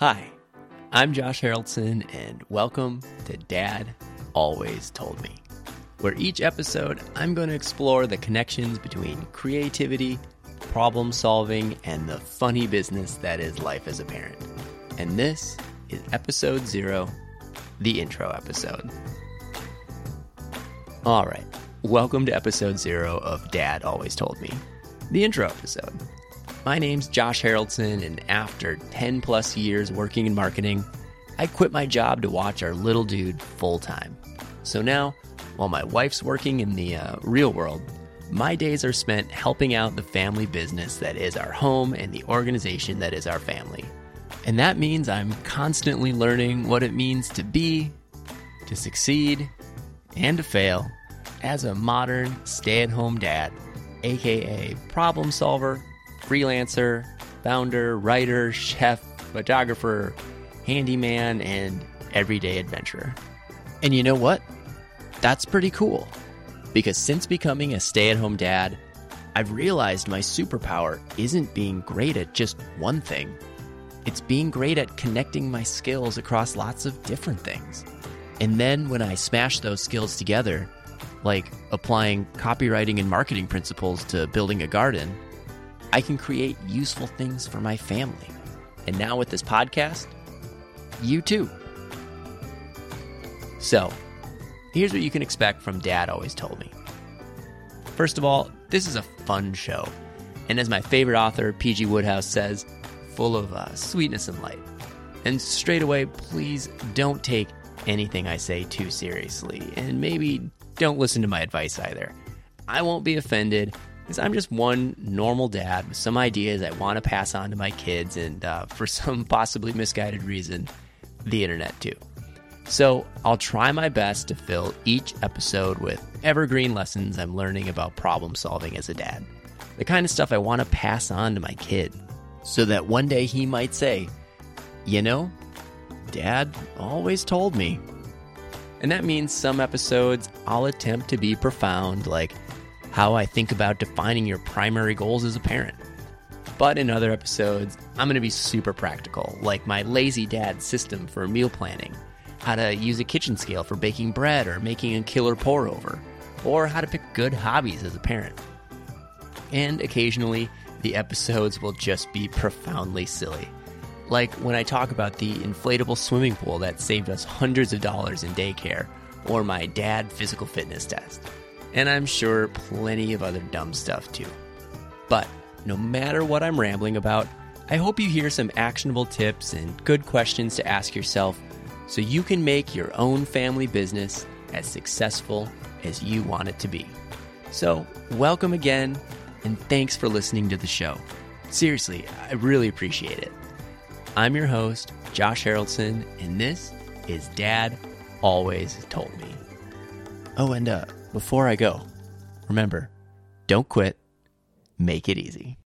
Hi, I'm Josh Haroldson, and welcome to Dad Always Told Me, where each episode I'm going to explore the connections between creativity, problem solving, and the funny business that is life as a parent. And this is episode 0, the intro episode. All right, welcome to episode 0 of Dad Always Told Me, the intro episode. My name's Josh Haroldson, and after 10 plus years working in marketing, I quit my job to watch our little dude full time. So now, while my wife's working in the real world, my days are spent helping out the family business that is our home and the organization that is our family. And that means I'm constantly learning what it means to be, to succeed, and to fail as a modern stay-at-home dad, aka problem solver, freelancer, founder, writer, chef, photographer, handyman, and everyday adventurer. And you know what? That's pretty cool. Because since becoming a stay-at-home dad, I've realized my superpower isn't being great at just one thing. It's being great at connecting my skills across lots of different things. And then when I smash those skills together, like applying copywriting and marketing principles to building a garden, I can create useful things for my family. And now with this podcast, you too. So, here's what you can expect from Dad Always Told Me. First of all, this is a fun show. And as my favorite author, P.G. Woodhouse says, full of sweetness and light. And straight away, please don't take anything I say too seriously. And maybe don't listen to my advice either. I won't be offended. I'm just one normal dad with some ideas I want to pass on to my kids and for some possibly misguided reason, the internet too. So I'll try my best to fill each episode with evergreen lessons I'm learning about problem solving as a dad. The kind of stuff I want to pass on to my kid so that one day he might say, you know, Dad always told me. And that means some episodes I'll attempt to be profound, like how I think about defining your primary goals as a parent. But in other episodes, I'm going to be super practical, like my lazy dad system for meal planning, how to use a kitchen scale for baking bread or making a killer pour over, or how to pick good hobbies as a parent. And occasionally, the episodes will just be profoundly silly. Like when I talk about the inflatable swimming pool that saved us hundreds of dollars in daycare, or my dad physical fitness test. And I'm sure plenty of other dumb stuff too. But no matter what I'm rambling about, I hope you hear some actionable tips and good questions to ask yourself so you can make your own family business as successful as you want it to be. So, welcome again, and thanks for listening to the show. Seriously, I really appreciate it. I'm your host, Josh Haroldson, and this is Dad Always Told Me. Oh, and before I go, remember, don't quit, make it easy.